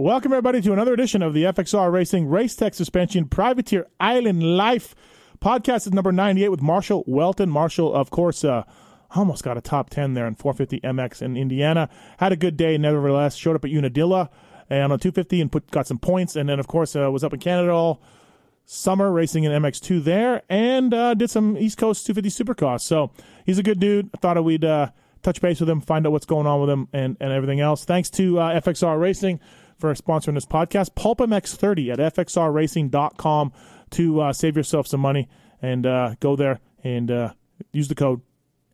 Welcome, everybody, to another edition of the FXR Racing Racetech Suspension Privateer Island Life podcast is number 98 with Marshall Weltin. Marshall, of course, almost got a top 10 there in 450MX in Indiana. Had a good day, nevertheless. Showed up at Unadilla and on 250 and got some points. And then, of course, was up in Canada all summer racing in MX2 there and did some East Coast 250 Supercross. So he's a good dude. I thought we'd touch base with him, find out what's going on with him and everything else. Thanks to FXR Racing for sponsoring this podcast. Pulpmx30 at fxrracing.com to save yourself some money and go there and use the code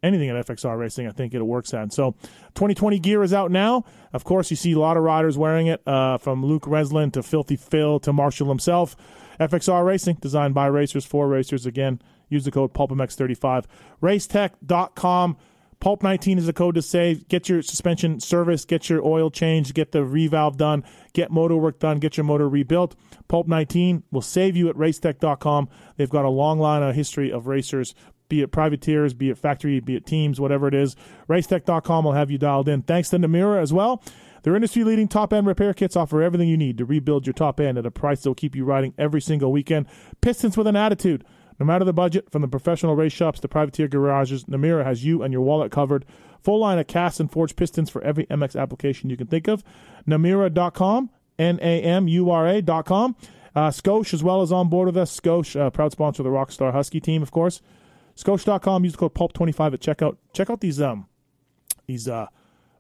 anything at FXR Racing. I think it works out. So 2020 gear is out now. Of course, you see a lot of riders wearing it, from Luke Reslin to Filthy Phil to Marshall himself. FXR Racing, designed by racers for racers. Again, use the code Pulpmx35. Racetech.com. Pulp19 is the code to save. Get your suspension service, get your oil change, get the revalve done, get motor work done, get your motor rebuilt. Pulp19 will save you at racetech.com. They've got a long line of history of racers, be it privateers, be it factory, be it teams, whatever it is. Racetech.com will have you dialed in. Thanks to Namura as well. Their industry-leading top-end repair kits offer everything you need to rebuild your top end at a price that will keep you riding every single weekend. Pistons with an attitude. No matter the budget, from the professional race shops to privateer garages, Namura has you and your wallet covered. Full line of cast and forged pistons for every MX application you can think of. Namura.com, Namura.com. Scosche as well is on board with us. Scosche, proud sponsor of the Rockstar Husky team, of course. Scosche.com, use the code PULP25 at checkout. Check out these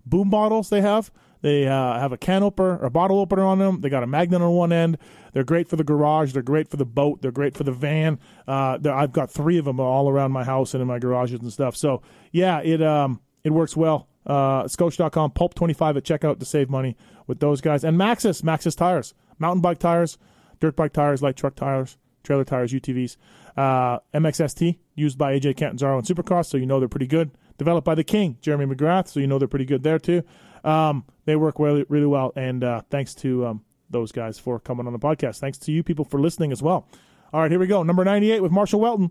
boom bottles they have. They have a can opener or a bottle opener on them. They got a magnet on one end. They're great for the garage. They're great for the boat. They're great for the van. I've got three of them all around my house and in my garages and stuff. So, yeah, it works well. Scosche.com, Pulp25 at checkout to save money with those guys. And Maxxis tires, mountain bike tires, dirt bike tires, light truck tires, trailer tires, UTVs. MXST, used by AJ Cantanzaro and Supercross, so you know they're pretty good. Developed by the king, Jeremy McGrath, so you know they're pretty good there too. They work really, really well, and thanks to those guys for coming on the podcast. Thanks to you people for listening as well. All right, here we go. Number 98 with Marshall Weltin.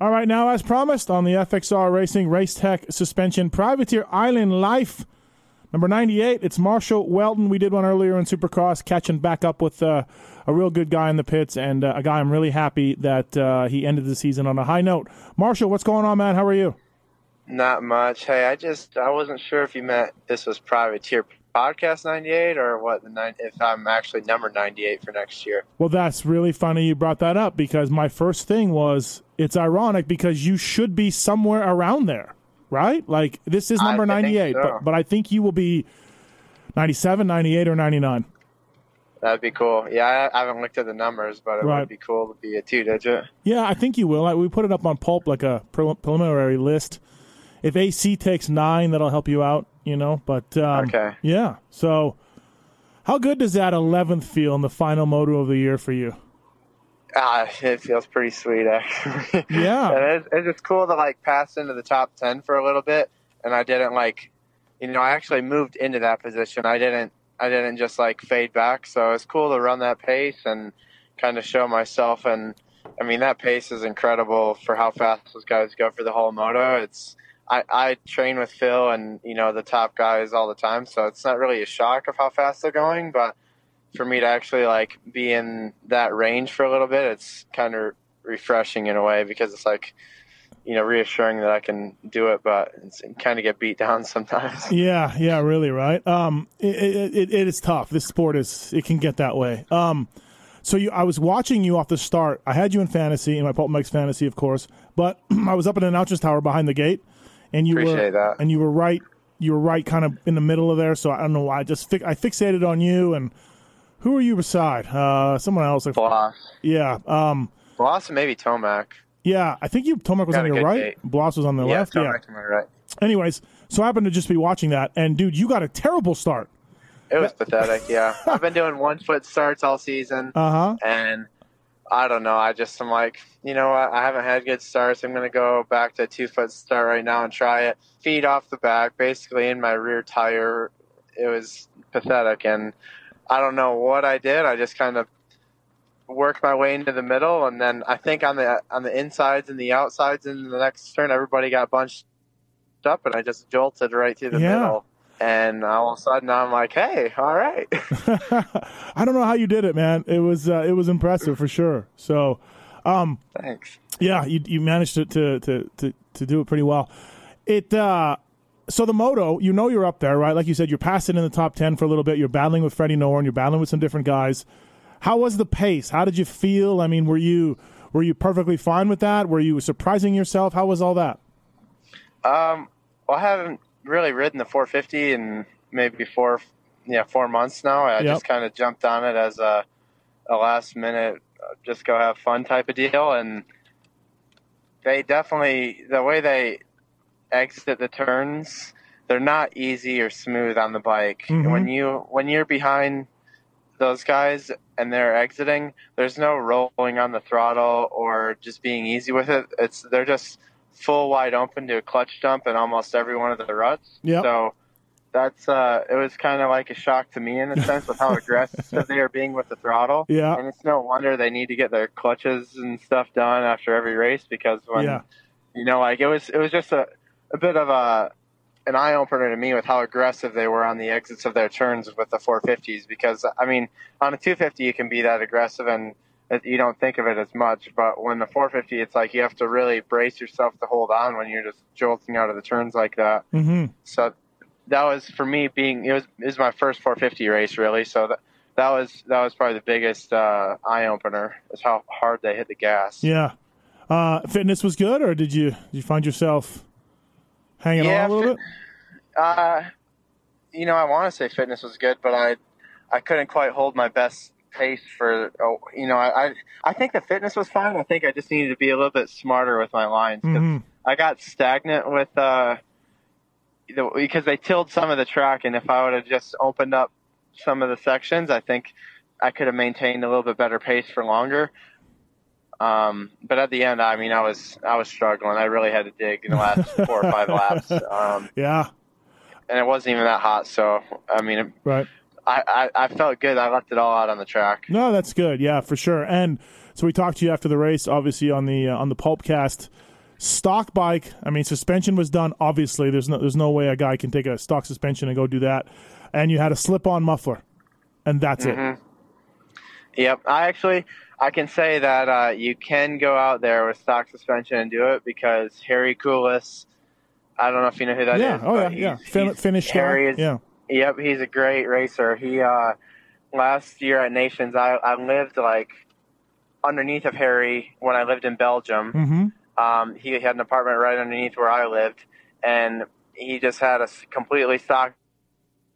All right, now as promised on the FXR Racing Racetech Suspension Privateer Island Life. Number 98, it's Marshall Weltin. We did one earlier in Supercross, catching back up with a real good guy in the pits, and a guy I'm really happy that he ended the season on a high note. Marshall, what's going on, man? How are you? Not much. Hey, I wasn't sure if you meant this was Privateer Podcast 98 or what, if I'm actually number 98 for next year. Well, that's really funny you brought that up, because my first thing was, it's ironic because you should be somewhere around there, right? Like, this is number 98, so. but I think you will be 97, 98, or 99. That'd be cool. Yeah, I haven't looked at the numbers, but it would be cool to be a two-digit. Yeah, I think you will. We put it up on Pulp, like a preliminary list. If AC takes 9, that'll help you out, you know. But okay, yeah. So, how good does that 11th feel in the final moto of the year for you? It feels pretty sweet, actually. Yeah, and it's just cool to pass into the top 10 for a little bit. And I didn't I actually moved into that position. I didn't just fade back. So it's cool to run that pace and kind of show myself. And I mean, that pace is incredible for how fast those guys go for the whole moto. I train with Phil and, the top guys all the time, so it's not really a shock of how fast they're going, but for me to actually, be in that range for a little bit, it's kind of refreshing in a way, because it's, reassuring that I can do it, but it's kind of get beat down sometimes. Yeah, really, right? It is tough. This sport it can get that way. I was watching you off the start. I had you in fantasy, in my Pulp MX fantasy, of course, but I was up in an announcer's tower behind the gate. And you were right, kind of in the middle of there. So I don't know why. I just I fixated on you. And who are you beside? Someone else. Bloss. Yeah. Bloss and maybe Tomac. Yeah, I think Tomac was on your right. Date. Bloss was on the left. Tomac to my right. Anyways, so I happened to just be watching that. And dude, you got a terrible start. It was pathetic. Yeah, I've been doing 1 foot starts all season. And I don't know. I just am I haven't had good starts. I'm going to go back to a 2 foot start right now and try it. Feet off the back, basically in my rear tire. It was pathetic. And I don't know what I did. I just kind of worked my way into the middle. And then I think on the insides and the outsides in the next turn, everybody got bunched up and I just jolted right through the middle. And all of a sudden, I'm like, hey, all right. I don't know how you did it, man. It was impressive for sure. So, thanks. Yeah, you managed to do it pretty well. It so the moto, you know, you're up there, right? Like you said, you're passing in the top 10 for a little bit. You're battling with Freddie Norn. You're battling with some different guys. How was the pace? How did you feel? I mean, were you perfectly fine with that? Were you surprising yourself? How was all that? Well, I haven't really ridden the 450 in maybe 4 months now. I just kind of jumped on it as a last minute, just go have fun type of deal. And they definitely, the way they exit the turns, they're not easy or smooth on the bike. Mm-hmm. And when you're behind those guys and they're exiting, there's no rolling on the throttle or just being easy with it. They're just full wide open to a clutch dump in almost every one of the ruts. Yep. So that's it was kind of like a shock to me in a sense with how aggressive they are being with the throttle. Yeah. And it's no wonder they need to get their clutches and stuff done after every race, because when you know, like it was just a bit of an eye opener to me with how aggressive they were on the exits of their turns with the 450s, because I mean on a 250 you can be that aggressive and you don't think of it as much, but when the 450, it's like you have to really brace yourself to hold on when you're just jolting out of the turns like that. Mm-hmm. So that was for me it was my first 450 race really, so that was probably the biggest eye opener is how hard they hit the gas. Yeah. Fitness was good, or did you find yourself hanging on a little bit? You know, I want to say fitness was good, but I couldn't quite hold my best pace for, you know, I think the fitness was fine. I think I just needed to be a little bit smarter with my lines, because I got stagnant with, because they tilled some of the track, and if I would have just opened up some of the sections, I think I could have maintained a little bit better pace for longer. But at the end, I mean, I was struggling. I really had to dig in the last 4 or 5 laps. And it wasn't even that hot. So, I mean, right. I felt good. I left it all out on the track. No, that's good. Yeah, for sure. And so we talked to you after the race, obviously on the Pulpcast. Stock bike. I mean, suspension was done. Obviously there's no way a guy can take a stock suspension and go do that. And you had a slip on muffler, and that's it. Yep. I can say that you can go out there with stock suspension and do it, because Harri Kullas, I don't know if you know who that is. Finnish guy. Yep, he's a great racer. He last year at Nations, I lived like underneath of Harri when I lived in Belgium. Mm-hmm. He had an apartment right underneath where I lived, and he just had a completely stock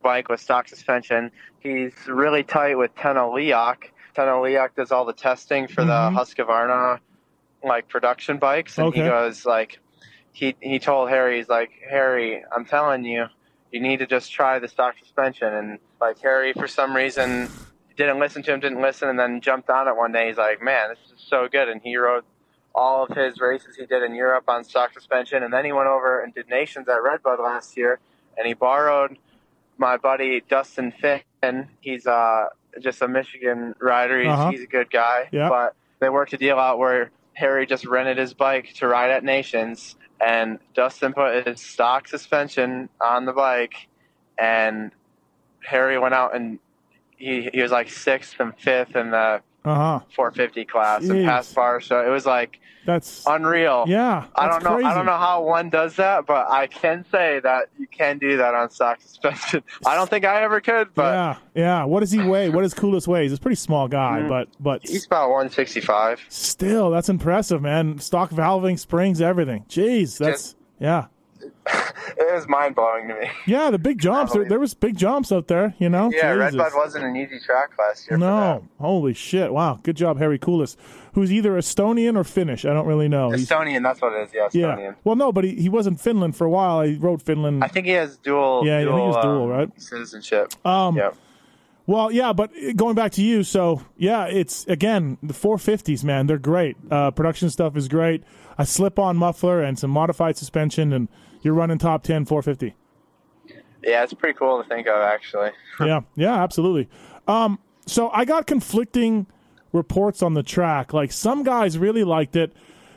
bike with stock suspension. He's really tight with Teno Leoc. Teno Leoc does all the testing for the Husqvarna like production bikes, and he goes like he told Harri, he's like, Harri, I'm telling you, you need to just try the stock suspension. And like Harri, for some reason, didn't listen to him, and then jumped on it one day. He's like, man, this is so good. And he rode all of his races he did in Europe on stock suspension, and then he went over and did Nations at Redbud last year, and he borrowed my buddy Dustin Finn. He's just a Michigan rider. He's a good guy. Yep. But they worked a deal out where Harri just rented his bike to ride at Nations, and Dustin put his stock suspension on the bike, and Harri went out and he was like 6th and 5th in the 450 class and passed bar. So it was like, that's unreal. Yeah. I don't know how one does that, but I can say that you can do that on stock suspension. I don't think I ever could, but yeah. What does he weigh? What is Kullas weighs? He's a pretty small guy, but he's about 165. Still, that's impressive, man. Stock valving, springs, everything. Jeez, it was mind blowing to me. Yeah, the big jumps. There was big jumps out there, you know. Yeah, Redbud wasn't an easy track last year. No, holy shit! Wow, good job, Harri Kullas, who's either Estonian or Finnish. I don't really know. Estonian, that's what it is. Yeah, Estonian. Yeah. Well, no, but he was in Finland for a while. He rode Finland. I think he has dual. Yeah, I think he has dual, right? Citizenship. Yep. Well, yeah, but going back to you, so yeah, it's again the 450s, man. They're great. Production stuff is great. A slip-on muffler and some modified suspension, and you're running top 10 450. Yeah, it's pretty cool to think of, actually. yeah, absolutely. So I got conflicting reports on the track. Like, some guys really liked it.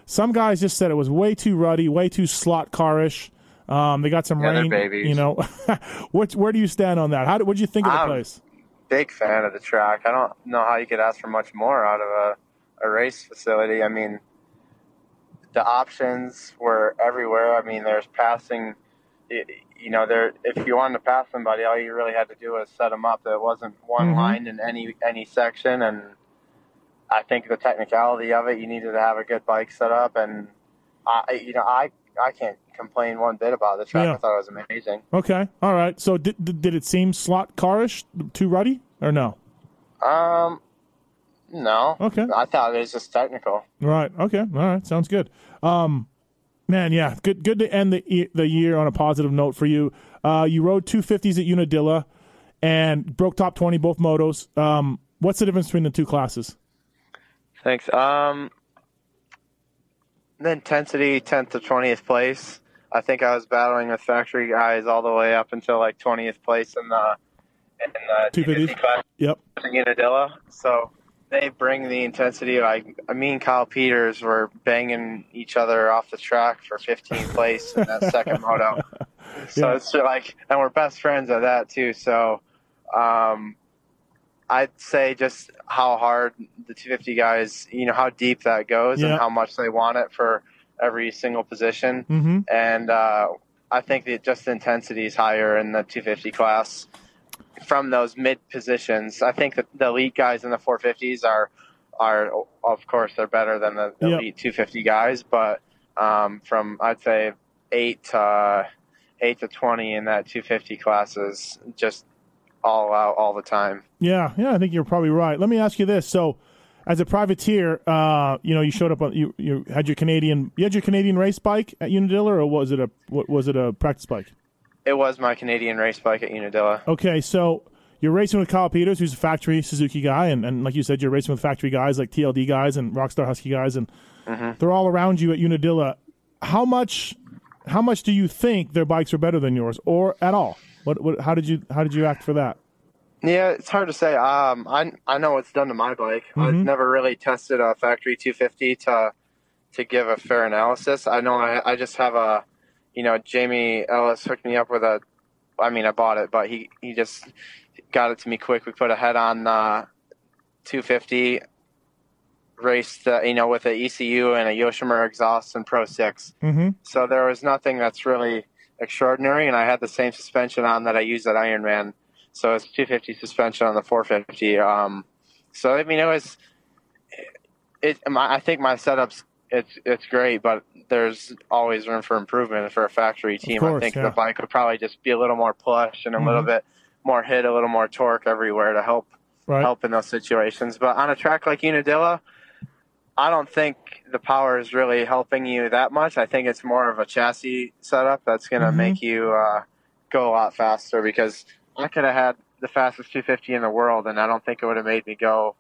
Some guys just said it was way too ruddy, way too slot car-ish. They got some rain. Babies. You know, where do you stand on that? What do you think of the place? Big fan of the track. I don't know how you could ask for much more out of a race facility. I mean, the options were everywhere. I mean, there's passing. You know, if you wanted to pass somebody, all you really had to do was set them up. There wasn't one line in any section, and I think the technicality of it, you needed to have a good bike set up, and I can't complain one bit about the track. Yeah. I thought it was amazing. Okay, all right. So did it seem slot car-ish, too ruddy, or no? No. Okay. I thought it was just technical. Right. Okay. All right. Sounds good. Man, yeah, good to end the year on a positive note for you. You rode 250s at Unadilla and broke top 20 both motos. What's the difference between the two classes? Thanks. The intensity, 10th to 20th place. I think I was battling with factory guys all the way up until like 20th place in the 250 class. Yep. In Unadilla, so. They bring the intensity. Me and Kyle Peters were banging each other off the track for 15th place in that second moto. So yeah. It's like, and we're best friends at that too. So I'd say just how hard the 250 guys, you know, how deep that goes and how much they want it for every single position. Mm-hmm. And I think that just the intensity is higher in the 250 class. From those mid positions, I think that the elite guys in the 450s are of course they're better than the elite 250 guys, but from I'd say 8 to 20 in that 250 classes, just all out all the time. Yeah, I think you're probably right. Let me ask you this: so, as a privateer, you know, you showed up on you had your Canadian race bike at Unadilla, or was it a practice bike? It was my Canadian race bike at Unadilla. Okay, so you're racing with Kyle Peters, who's a factory Suzuki guy, and like you said, you're racing with factory guys like TLD guys and Rockstar Husky guys, and they're all around you at Unadilla. How much do you think their bikes are better than yours, or at all? How did you act for that? Yeah, it's hard to say. I know what's done to my bike. I've never really tested a factory 250 to give a fair analysis. I know I just have a. You know, Jamie Ellis hooked me up with I bought it, but he just got it to me quick. We put a head-on 250 raced, with an ECU and a Yoshimura exhaust and Pro 6. Mm-hmm. So there was nothing that's really extraordinary, and I had the same suspension on that I used at Ironman. So it's 250 suspension on the 450. I think my setup's. It's great, but there's always room for improvement for a factory team. Course, I think the bike would probably just be a little more plush and a little bit more hit, a little more torque everywhere to help in those situations. But on a track like Unadilla, I don't think the power is really helping you that much. I think it's more of a chassis setup that's going to make you go a lot faster, because I could have had the fastest 250 in the world, and I don't think it would have made me go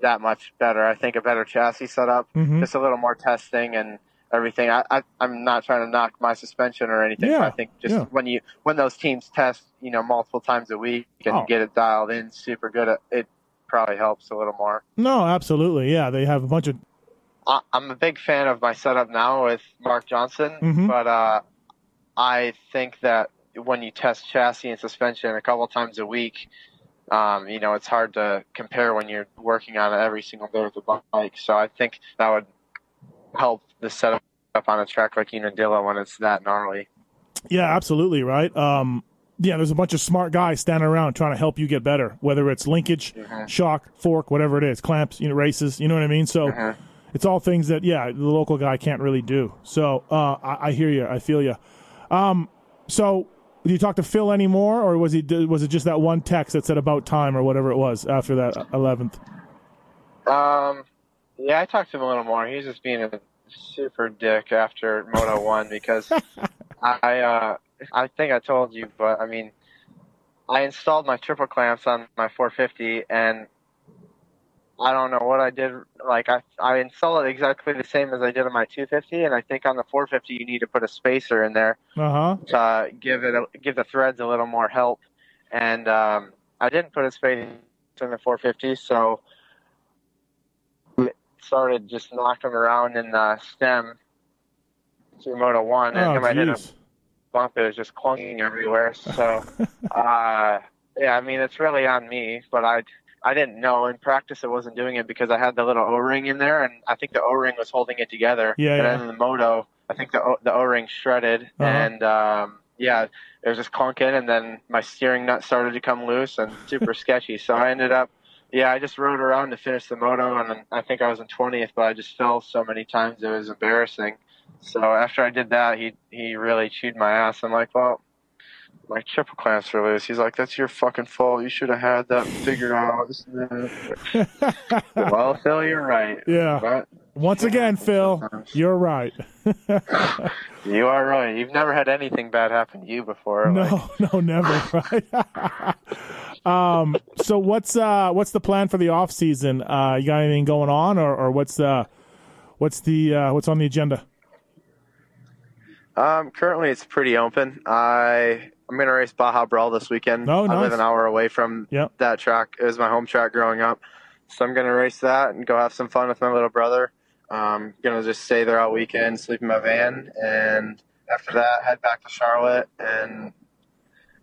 that much better. I think a better chassis setup, just a little more testing and everything. I'm not trying to knock my suspension or anything. Yeah, I think just when those teams test, you know, multiple times a week and get it dialed in super good, it probably helps a little more. No, absolutely. Yeah, they have a bunch of. I'm a big fan of my setup now with Mark Johnson, but I think that when you test chassis and suspension a couple times a week. You know, it's hard to compare when you're working on it every single day with a bike. So I think that would help the setup on a track like Unadilla when it's that gnarly. Yeah, absolutely, right? There's a bunch of smart guys standing around trying to help you get better, whether it's linkage, shock, fork, whatever it is, clamps, you know, races, you know what I mean? So it's all things that, the local guy can't really do. So I hear you. I feel you. So... Did you talk to Phil anymore, or was it just that one text that said about time or whatever it was after that 11th? I talked to him a little more. He was just being a super dick after Moto 1 because I think I told you, but I mean, I installed my triple clamps on my 450, and I don't know what I did. Like I installed it exactly the same as I did on my 250, and I think on the 450 you need to put a spacer in there to give the threads a little more help. And I didn't put a spacer in the 450, so it started just knocking around in the stem through Moto 1, and I hit a bump, it was just clunking everywhere. So, yeah, I mean, it's really on me, but I didn't know in practice it wasn't doing it because I had the little O-ring in there, and I think the O-ring was holding it together. Yeah. And then in the moto, I think the O-ring shredded, and yeah, it was just clunking, and then my steering nut started to come loose and super sketchy. So I ended up, yeah, I just rode around to finish the moto, and I think I was in 20th, but I just fell so many times it was embarrassing. So after I did that, he really chewed my ass. I'm like, well, my triple clamps were loose. He's like, that's your fucking fault. You should have had that figured out. Well, Phil, you're right. Yeah. But, once again, Phil, sometimes. You're right. You are right. You've never had anything bad happen to you before. No, like. No, never. Right. So what's the plan for the off season? You got anything going on, or what's on the agenda? Currently, it's pretty open. I'm going to race Baja Brawl this weekend. Oh, nice. I live an hour away from that track. It was my home track growing up. So I'm going to race that and go have some fun with my little brother. Going to just stay there all weekend, sleep in my van. And after that, head back to Charlotte. And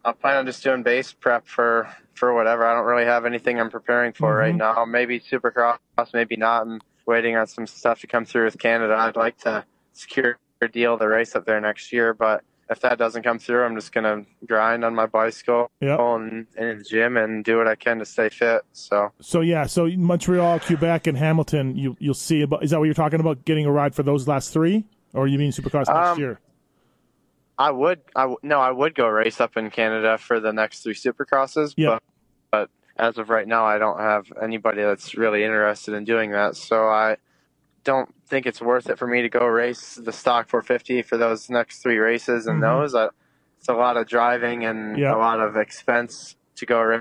I'll plan on just doing base prep for whatever. I don't really have anything I'm preparing for right now. Maybe Supercross, maybe not. I'm waiting on some stuff to come through with Canada. I'd like to secure deal the race up there next year, but if that doesn't come through, I'm just gonna grind on my bicycle and in the gym and do what I can to stay fit. So yeah, so Montreal, Quebec, and Hamilton, you'll see about. Is that what you're talking about, getting a ride for those last three, or you mean Supercross next year? I would go race up in Canada for the next three Supercrosses, but as of right now, I don't have anybody that's really interested in doing that, so I don't think it's worth it for me to go race the stock 450 for those next three races and those. It's a lot of driving and a lot of expense to go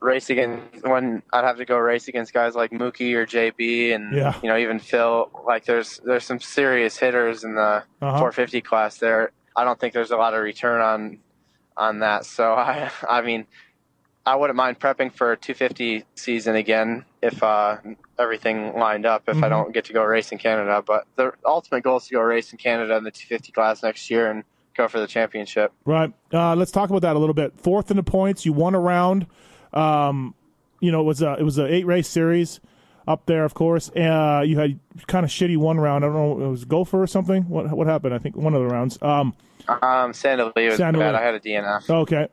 race against when I'd have to go race against guys like Mookie or JB and even Phil. Like there's some serious hitters in the 450 class there. I don't think there's a lot of return on that. So I mean, I wouldn't mind prepping for a 250 season again if everything lined up, if I don't get to go race in Canada. But the ultimate goal is to go race in Canada in the 250 class next year and go for the championship. Right. Let's talk about that a little bit. Fourth in the points. You won a round. It was an 8-race series up there, of course. You had kind of shitty one round. I don't know. It was Gopher or something. What happened? I think one of the rounds. Sand Del Lee was bad. I had a DNF. Okay.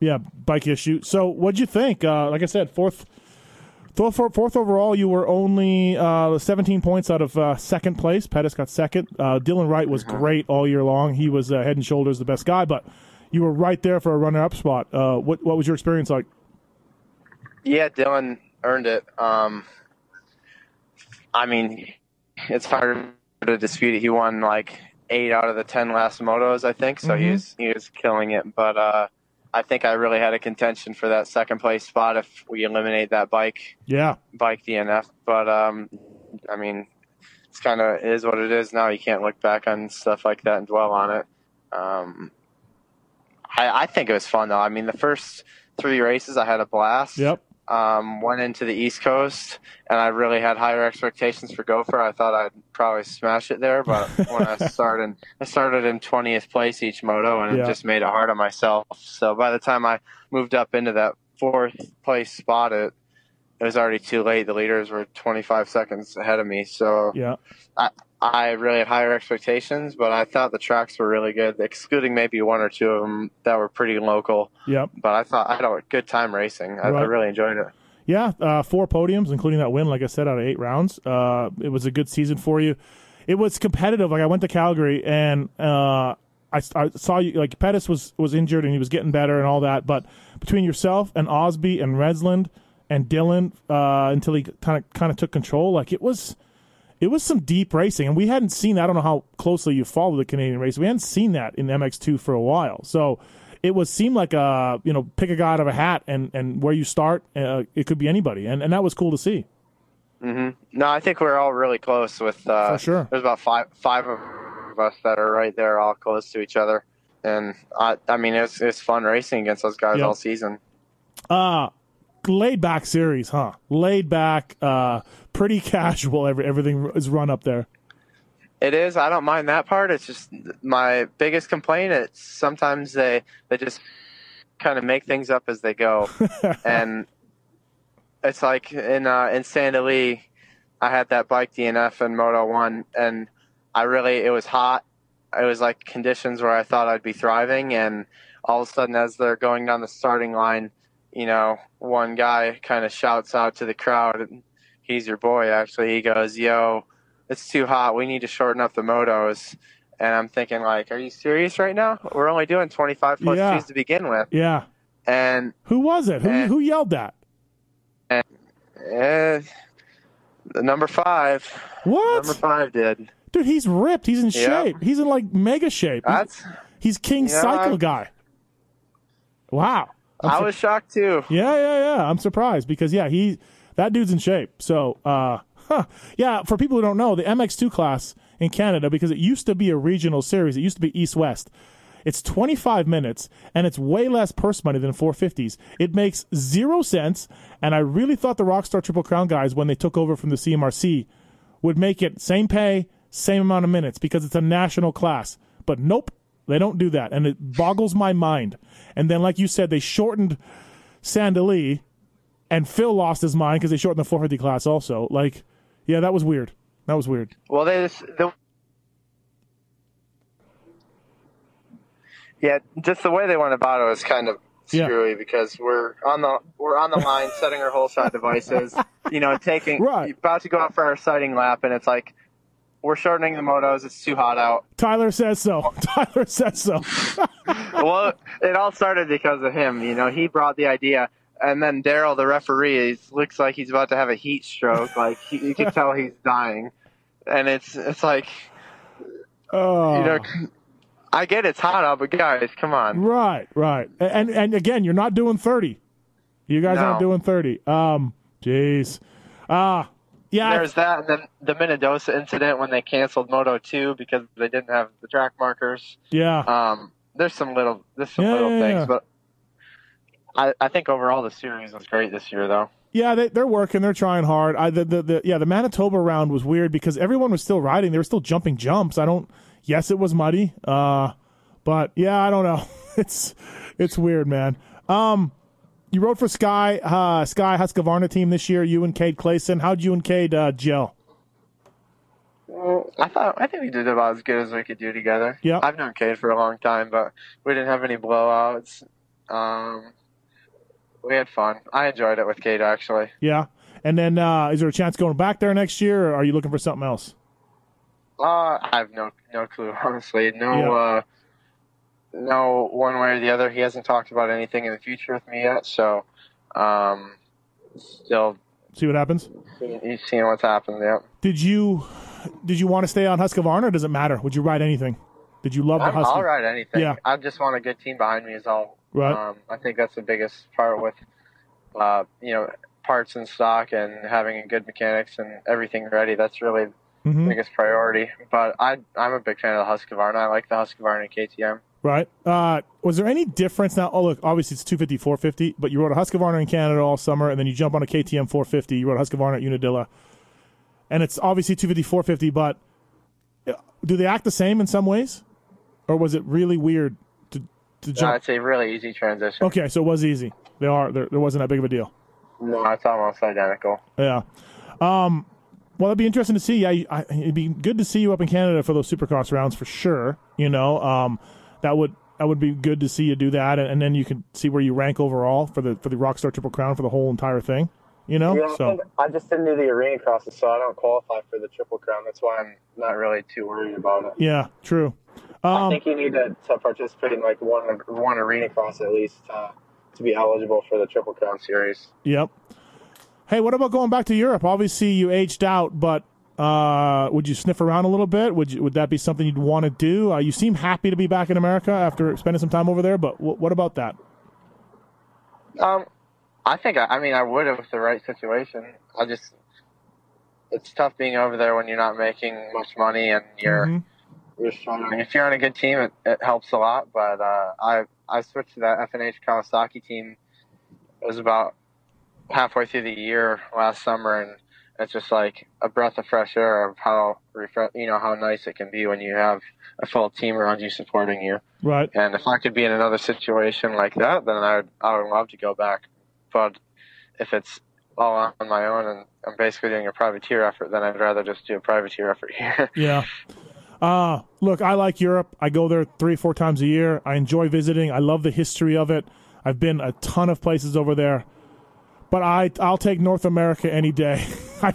Yeah, bike issue. So what'd you think? Like I said, fourth overall, you were only 17 points out of second place. Pettis got second. Dylan Wright was great all year long. He was head and shoulders the best guy, but you were right there for a runner-up spot. What was your experience like? Yeah, Dylan earned it. I mean, it's hard to dispute it. He won like 8 out of the 10 last motos, I think, so he was killing it. But I think I really had a contention for that second place spot if we eliminate that bike DNF. But I mean, it's kind of is what it is now. You can't look back on stuff like that and dwell on it. I think it was fun though. I mean, the first 3 races I had a blast. Yep. Went into the East Coast and I really had higher expectations for Gopher. I thought I'd probably smash it there, but when I started in 20th place each moto, and it just made it hard on myself. So by the time I moved up into that 4th place spot, it was already too late. The leaders were 25 seconds ahead of me. So I really had higher expectations, but I thought the tracks were really good, excluding maybe 1 or 2 of them that were pretty local. Yep. But I thought I had a good time racing. I really enjoyed it. Yeah, 4 podiums, including that win, like I said, out of 8 rounds. It was a good season for you. It was competitive. Like I went to Calgary, and I saw you. Like Pettis was injured, and he was getting better and all that. But between yourself and Osby and Reslin and Dylan, until he kind of took control, like it was some deep racing, and we hadn't seen that. I don't know how closely you follow the Canadian race. We hadn't seen that in MX2 for a while. So it seemed like a, pick a guy out of a hat, and where you start, it could be anybody. And that was cool to see. Mm-hmm. No, I think we're all really close with, for sure. There's about five of us that are right there, all close to each other. And I mean, it's fun racing against those guys all season. Laid back series, huh? Laid back, pretty casual. Everything is run up there. It is. I don't mind that part. It's just my biggest complaint. It's sometimes they just kind of make things up as they go. And it's like in Sand Del Lee, I had that bike DNF in Moto 1, and it was hot. It was like conditions where I thought I'd be thriving, and all of a sudden as they're going down the starting line, you know, one guy kind of shouts out to the crowd, and he's your boy actually. He goes, "Yo, it's too hot. We need to shorten up the motos." And I'm thinking, like, are you serious right now? We're only doing 25 plus G's to begin with. Yeah. And who was it? Who yelled that? And number 5. What? Number 5 did. Dude, he's ripped. He's in shape. He's in, like, mega shape. He's king cycle guy. Wow. I was shocked, too. Yeah. I'm surprised because, that dude's in shape. So, for people who don't know, the MX2 class in Canada, because it used to be a regional series, it used to be East-West, it's 25 minutes, and it's way less purse money than 450s. It makes 0 cents, and I really thought the Rockstar Triple Crown guys, when they took over from the CMRC, would make it same pay, same amount of minutes because it's a national class. But nope, they don't do that, and it boggles my mind. And then, like you said, they shortened Sand Del Lee, and Phil lost his mind because they shortened the 450 class also. Like, yeah, that was weird. That was weird. Well, just the way they went about it was kind of screwy because we're on the line setting our whole shot devices, about to go out for our sighting lap, and it's like, we're shortening the motos. It's too hot out. Tyler says so. Well, it all started because of him. You know, he brought the idea. And then Daryl, the referee, looks like he's about to have a heat stroke. Like, you can tell he's dying. And it's like, I get it's hot out, but guys, come on. Right. And again, you're not doing 30. You guys aren't doing 30. Jeez. Yeah, there's that, and then the Minnedosa incident when they canceled Moto 2 because they didn't have the track markers. Yeah. There's some little things. But I think overall the series was great this year, though. Yeah, they're working. They're trying hard. The Manitoba round was weird because everyone was still riding. They were still jumping jumps. Yes, it was muddy. But yeah, I don't know. It's weird, man. You rode for Sky Husqvarna team this year. You and Cade Clayson. How'd you and Cade gel? Well, I think we did about as good as we could do together. Yeah, I've known Cade for a long time, but we didn't have any blowouts. We had fun. I enjoyed it with Cade, actually. Yeah, and then is there a chance going back there next year, or are you looking for something else? I have no clue, honestly. No, one way or the other. He hasn't talked about anything in the future with me yet, so still see what happens. He's seeing what's happened. Yeah. Did you want to stay on Husqvarna? Or does it matter? Would you ride anything? Did you love the Husky? I'll ride anything. Yeah. I just want a good team behind me is all. Right. I think that's the biggest part with parts in stock and having a good mechanics and everything ready. That's really the biggest priority. But I'm a big fan of the Husqvarna. I like the Husqvarna KTM. Right. Was there any difference now? Oh, look, obviously it's 250, 450, but you rode a Husqvarna in Canada all summer, and then you jump on a KTM 450. You rode a Husqvarna at Unadilla, and it's obviously 250, 450, but do they act the same in some ways? Or was it really weird to jump? No, it's a really easy transition. Okay, so it was easy. There wasn't that big of a deal. No, it's almost identical. Yeah. Well, it'd be interesting to see. Yeah, it'd be good to see you up in Canada for those Supercross rounds for sure, That would be good to see you do that, and then you can see where you rank overall for the Rockstar Triple Crown for the whole entire thing, So I just didn't do the arena crosses, so I don't qualify for the Triple Crown. That's why I'm not really too worried about it. Yeah, true. I think you need to participate in like one arena cross at least to be eligible for the Triple Crown series. Yep. Hey, what about going back to Europe? Obviously, you aged out, but. Would you sniff around a little bit? Would that be something you'd want to do? You seem happy to be back in America after spending some time over there, but what about that? I think I would have with the right situation. It's tough being over there when you're not making much money and you're struggling. If you're on a good team, it helps a lot. But I switched to that FNH Kawasaki team. It was about halfway through the year last summer, and That's just like a breath of fresh air of how, you know, how nice it can be when you have a full team around you supporting you. Right. And if I could be in another situation like that, then I would love to go back. But if it's all on my own and I'm basically doing a privateer effort, then I'd rather just do a privateer effort here. Yeah. Look, I like Europe. I go there 3 or 4 times a year. I enjoy visiting. I love the history of it. I've been a ton of places over there. But I'll take North America any day. I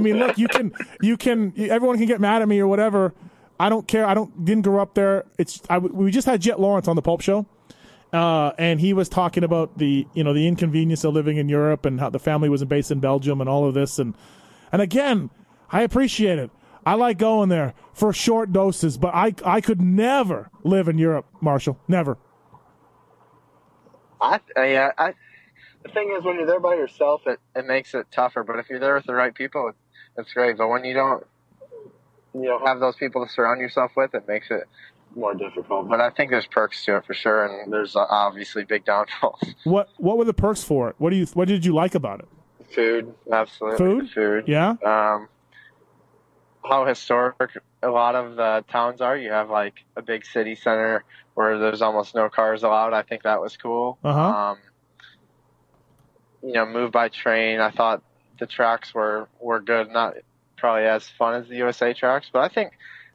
mean, look, everyone can get mad at me or whatever. I don't care. I didn't grow up there. We just had Jet Lawrence on the Pulp Show, and he was talking about the inconvenience of living in Europe and how the family was based in Belgium and all of this. And again, I appreciate it. I like going there for short doses, but I could never live in Europe, Marshall. Never. The thing is, when you're there by yourself, it makes it tougher. But if you're there with the right people, it's great. But when you don't, have those people to surround yourself with, it makes it more difficult. But I think there's perks to it for sure, and there's obviously big downfalls. What were the perks for it? What did you like about it? Food, absolutely. Food, yeah. How historic a lot of the towns are. You have like a big city center where there's almost no cars allowed. I think that was cool. Uh huh. Move by train. I thought the tracks were good, not probably as fun as the USA tracks, but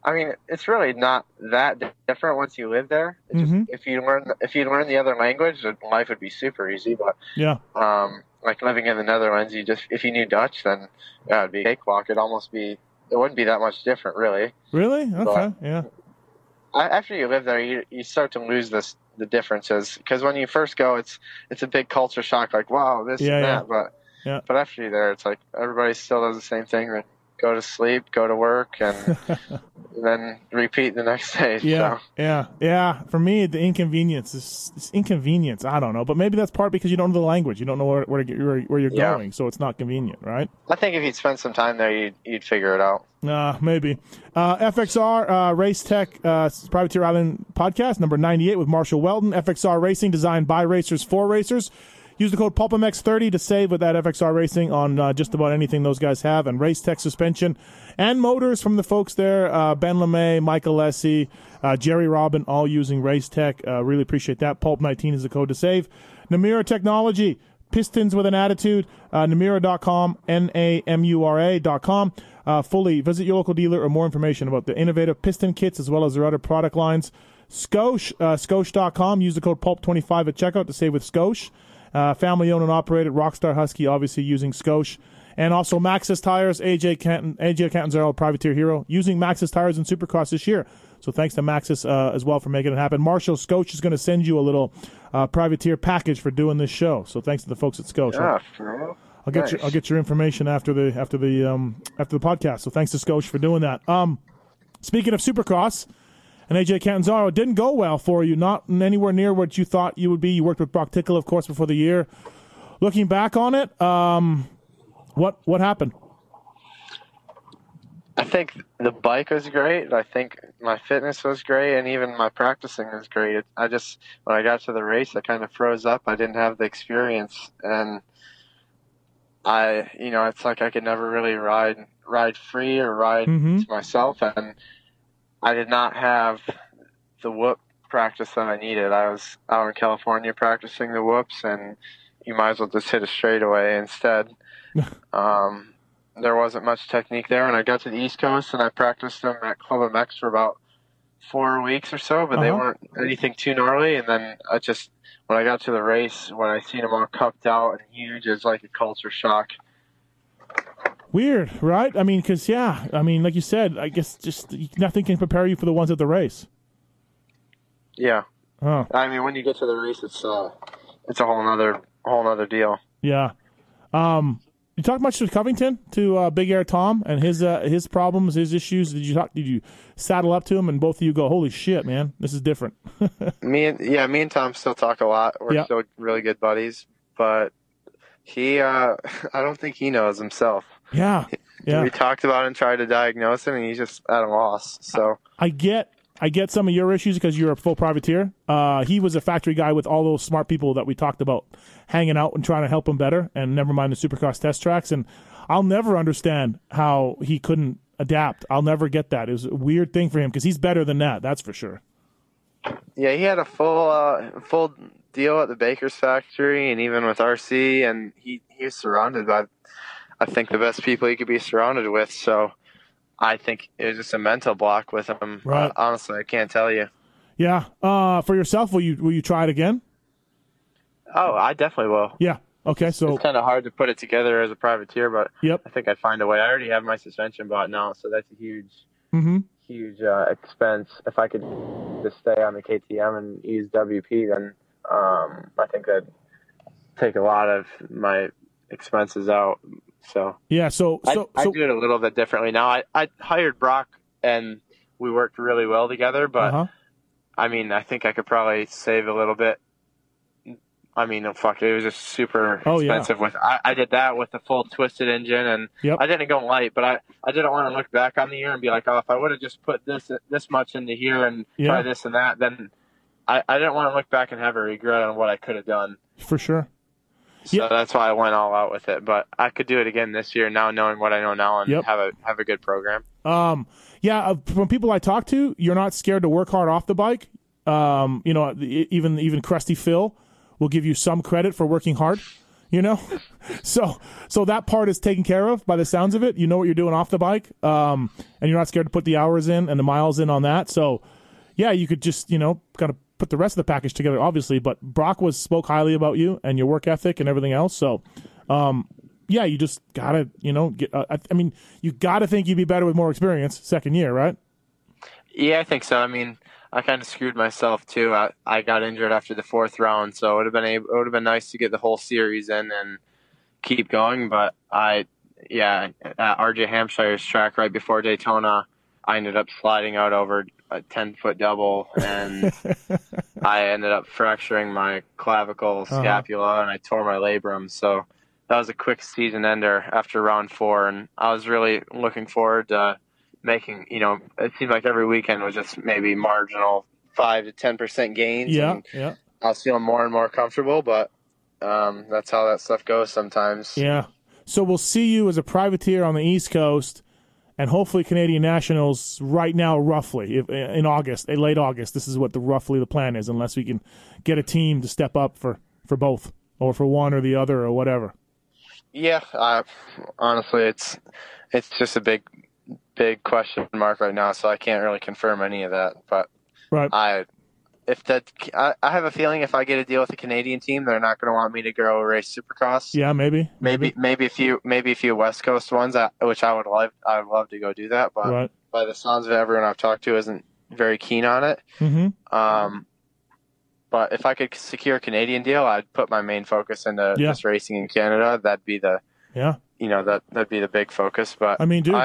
I mean, it's really not that different once you live there. Just, if you learn the other language, life would be super easy. But yeah, like living in the Netherlands, if you knew Dutch, then that would be a cakewalk. It wouldn't be that much different, really. Really? Okay. But yeah. After you live there, you start to lose the differences, because when you first go, it's a big culture shock, like wow, this and that. Yeah. But after you're there, it's like everybody still does the same thing: go to sleep, go to work, and then repeat the next day. Yeah, so. Yeah. For me, the inconvenience is inconvenience. I don't know, but maybe that's part because you don't know the language, you don't know where you're going, so it's not convenient, right? I think if you'd spend some time there, you'd figure it out. Maybe. FXR Racetech Privateer Island podcast number 98 with Marshall Weltin. FXR Racing, designed by racers for racers. Use the code Pulpmx30 to save with that FXR Racing on just about anything those guys have, and Racetech suspension and motors from the folks there, Ben LeMay, Michael Lessie, Jerry Robin, all using Racetech. Really appreciate that. Pulp19 is the code to save. Namura Technology, Pistons with an Attitude, namura.com, Namura.com. Fully visit your local dealer or more information about the innovative piston kits as well as their other product lines. Scosche, Scosche.com. Use the code PULP25 at checkout to save with Scosche. Family owned and operated. Rockstar Husky, obviously using Scosche. And also Maxxis Tires, AJ Cantanzaro, Privateer Hero, using Maxxis Tires in Supercross this year. So thanks to Maxxis as well for making it happen. Marshall, Scosche is going to send you a little privateer package for doing this show. So thanks to the folks at Scosche. Yeah, for real. I'll get your information after the podcast. So thanks to Scosche for doing that. Speaking of Supercross, and AJ Cantanzaro, it didn't go well for you, not anywhere near what you thought you would be. You worked with Brock Tickle, of course, before the year. Looking back on it, what happened? I think the bike was great. I think my fitness was great, and even my practicing was great. I just, when I got to the race, I kind of froze up. I didn't have the experience, and it's like I could never really ride free or ride to myself, and I did not have the whoop practice that I needed. I was out in California practicing the whoops, and you might as well just hit a straightaway instead. There wasn't much technique there, and I got to the East Coast, and I practiced them at Pulpmx for about 4 weeks or so, but they weren't anything too gnarly. And then when I got to the race, when I seen them all cupped out and huge, it was like a culture shock. Weird, right? I mean, because, like you said, I guess just nothing can prepare you for the ones at the race. Yeah. Huh. I mean, when you get to the race, it's a whole nother deal. Yeah. You talked much to Covington, to Big Air Tom and his problems, his issues. Did you saddle up to him and both of you go, holy shit, man, this is different? Me and Tom still talk a lot. We're still really good buddies, but he, I don't think he knows himself. Yeah. We talked about it and tried to diagnose him, and he's just at a loss. So I get I get some of your issues because you're a full privateer. He was a factory guy with all those smart people that we talked about hanging out and trying to help him better, and never mind the Supercross test tracks. And I'll never understand how he couldn't adapt. I'll never get that. It was a weird thing for him because he's better than that, that's for sure. Yeah, he had a full deal at the Baker's factory, and even with RC, and he was surrounded by, I think, the best people he could be surrounded with. So I think it was just a mental block with him. Right. Honestly, I can't tell you. Yeah. For yourself, will you try it again? Oh, I definitely will. Yeah. Okay. So it's kind of hard to put it together as a privateer, but yep. I think I'd find a way. I already have my suspension bought now, so that's a huge expense. If I could just stay on the KTM and use WP, then I think that'd take a lot of my expenses out. So yeah, I do it a little bit differently now. I hired Brock, and we worked really well together. But I mean, I think I could probably save a little bit. I mean, it was just super expensive. Yeah. I did that with the full twisted engine, and I didn't go light, but I didn't want to look back on the year and be like, oh, if I would have just put this much into here and try this and that, then I didn't want to look back and have a regret on what I could have done. For sure. So that's why I went all out with it. But I could do it again this year now, knowing what I know now, and have a good program. From people I talk to, you're not scared to work hard off the bike. Even Crusty Phil will give you some credit for working hard. So that part is taken care of by the sounds of it. You know what you're doing off the bike, and you're not scared to put the hours in and the miles in on that. So, yeah, you could just kind of put the rest of the package together, obviously, but Brock spoke highly about you and your work ethic and everything else. So, you just gotta, you gotta think you'd be better with more experience second year, right? Yeah, I think so. I mean, I kind of screwed myself too. I got injured after the fourth round, so it would have been nice to get the whole series in and keep going. But at RJ Hampshire's track right before Daytona, I ended up sliding out over a 10-foot double, and I ended up fracturing my clavicle scapula, and I tore my labrum. So that was a quick season ender after round four, and I was really looking forward to making, it seemed like every weekend was just maybe marginal 5 to 10% gains. Yeah, and I was feeling more and more comfortable, but that's how that stuff goes sometimes. Yeah. So we'll see you as a privateer on the East Coast, and hopefully Canadian Nationals right now, roughly, in August, late August. This is what roughly the plan is, unless we can get a team to step up for both, or for one or the other, or whatever. Yeah, honestly, it's just a big question mark right now, so I can't really confirm any of that. But I have a feeling if I get a deal with a Canadian team, they're not going to want me to go race Supercross. Yeah, maybe a few West Coast ones, which I would love. I'd love to go do that, but by the sounds of it, everyone I've talked to isn't very keen on it. Mm-hmm. But if I could secure a Canadian deal, I'd put my main focus into just racing in Canada. That'd be the that'd be the big focus. But I mean, dude,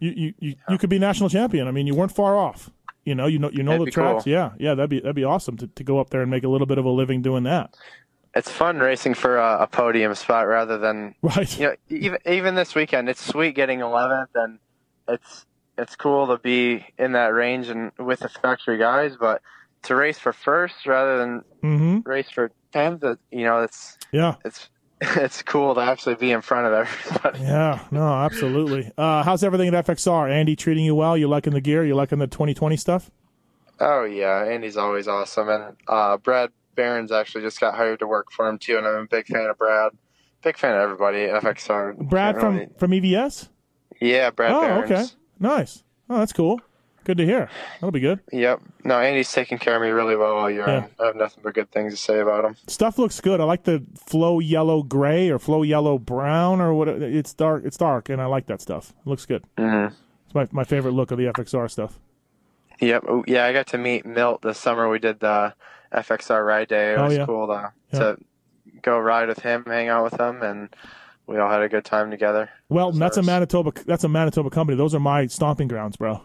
you could be national champion. I mean, you weren't far off. You know the tracks. Cool. Yeah, that'd be awesome to go up there and make a little bit of a living doing that. It's fun racing for a podium spot rather than even this weekend. It's sweet getting 11th, and it's cool to be in that range and with the factory guys. But to race for first rather than race for 10th, it's cool to actually be in front of everybody. Yeah, no, absolutely. How's everything at FXR? Andy treating you well? You liking the gear? You liking the 2020 stuff? Oh, yeah. Andy's always awesome. And Brad Barron's actually just got hired to work for him, too, and I'm a big fan of Brad. Big fan of everybody at FXR. Brad from EVS? Yeah, Brad Barron's. Oh, okay. Nice. Oh, that's cool. Good to hear. That'll be good. Yep. No, Andy's taking care of me really well all year. Yeah. I have nothing but good things to say about him. Stuff looks good. I like the flow yellow gray or flow yellow brown or what. It's dark, and I like that stuff. It looks good. Mm-hmm. It's my favorite look of the FXR stuff. Yep. Yeah, I got to meet Milt this summer. We did the FXR ride day. It was cool to go ride with him, hang out with him, and we all had a good time together. Well, that's a Manitoba company. Those are my stomping grounds, bro.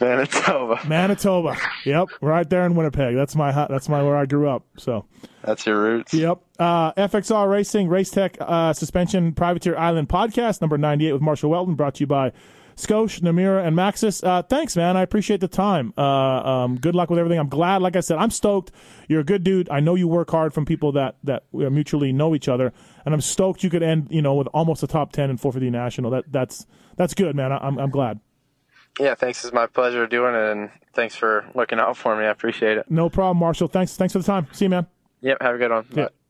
Manitoba. Yep, right there in Winnipeg. That's where I grew up. So that's your roots. Yep. FXR Racing, Racetech, Suspension Privateer Island podcast number 98 with Marshall Weltin, brought to you by Scosche, Namura, and Maxxis. Thanks, man. I appreciate the time. Good luck with everything. I'm glad. Like I said, I'm stoked. You're a good dude. I know you work hard from people that mutually know each other, and I'm stoked you could end, with almost a top 10 in 450 National. That's good, man. I'm glad. Yeah, thanks. It's my pleasure doing it, and thanks for looking out for me. I appreciate it. No problem, Marshall. Thanks for the time. See you, man. Yep, have a good one. Yeah. Bye.